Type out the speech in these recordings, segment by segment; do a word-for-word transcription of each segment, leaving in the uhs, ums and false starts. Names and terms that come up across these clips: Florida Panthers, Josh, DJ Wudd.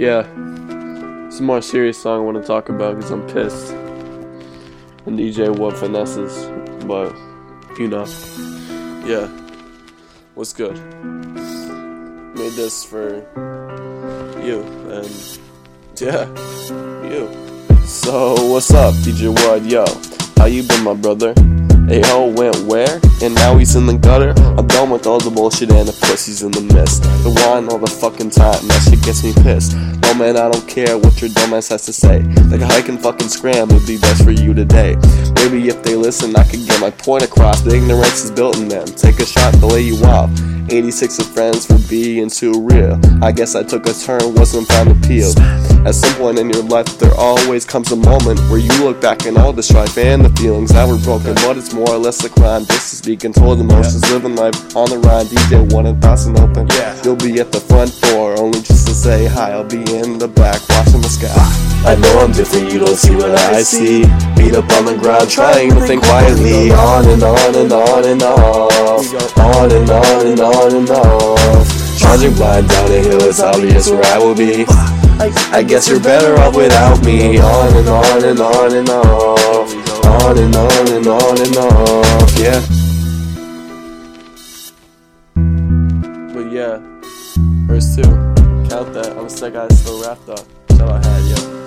Yeah, it's a more serious song I want to talk about because I'm pissed. And D J Wudd finesses, but you know, yeah, what's good? Made this for you, and yeah, you. So what's up, D J Wudd? Yo, how you been, my brother? A O went where? And now he's in the gutter. I'm done with all the bullshit and the pussies in the mist. The wine all the fucking time, that shit gets me pissed. No man, I don't care what your dumbass has to say. Like a hike and fucking scram would be best for you today. Maybe if they listen, I could get my point across. The ignorance is built in them. Take a shot, they'll lay you off. eighty-six of friends for being too real. I guess I took a turn, wasn't found appeal. At some point in your life, there always comes a moment where you look back and all the strife and the feelings that were broken. But it's more or less a crime. This is the controlled emotions, yeah. Living life on the rhyme. D J one and thousand open. Yeah. You'll be at the front door only just to say hi. I'll be in the back watching the sky. I know I'm different. You don't see what I see. Beat up on the ground, trying to think quietly. On and on and on and off. On and on and on and off. Charging blind down the hill. It's obvious where I will be. I guess you're better off without me. On and on and on and off. On and on and on and off. Yeah. But yeah, verse two. Count that. I'm sick. I still wrapped up. Shout out, had yo.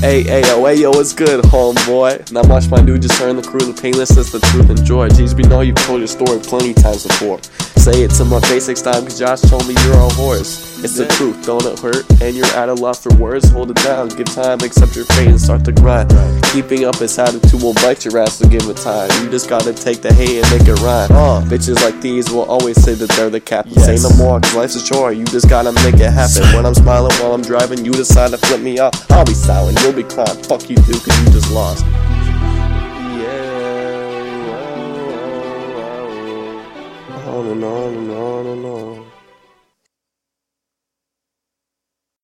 Hey, hey, yo, hey, yo, what's good, homeboy? Now watch my dude just turn the crew. The painlessness, the truth, and joy. Jeez, we know you've told your story plenty times before. Say it to my face next time, cause Josh told me you're a horse. It's yeah. The truth, don't it hurt? And you're at a loss for words, hold it down. Give time, accept your fate and start to grind. Right. Keeping up is how the two won't bite your ass, so give it time. You just gotta take the hate and make it rhyme. Uh. Bitches like these will always say that they're the captain. Yes. Say no more, cause life's a chore, you just gotta make it happen. When I'm smiling while I'm driving, you decide to flip me off. I'll be silent, you'll be crying. Fuck you, dude, cause you just lost. On and on and on and on.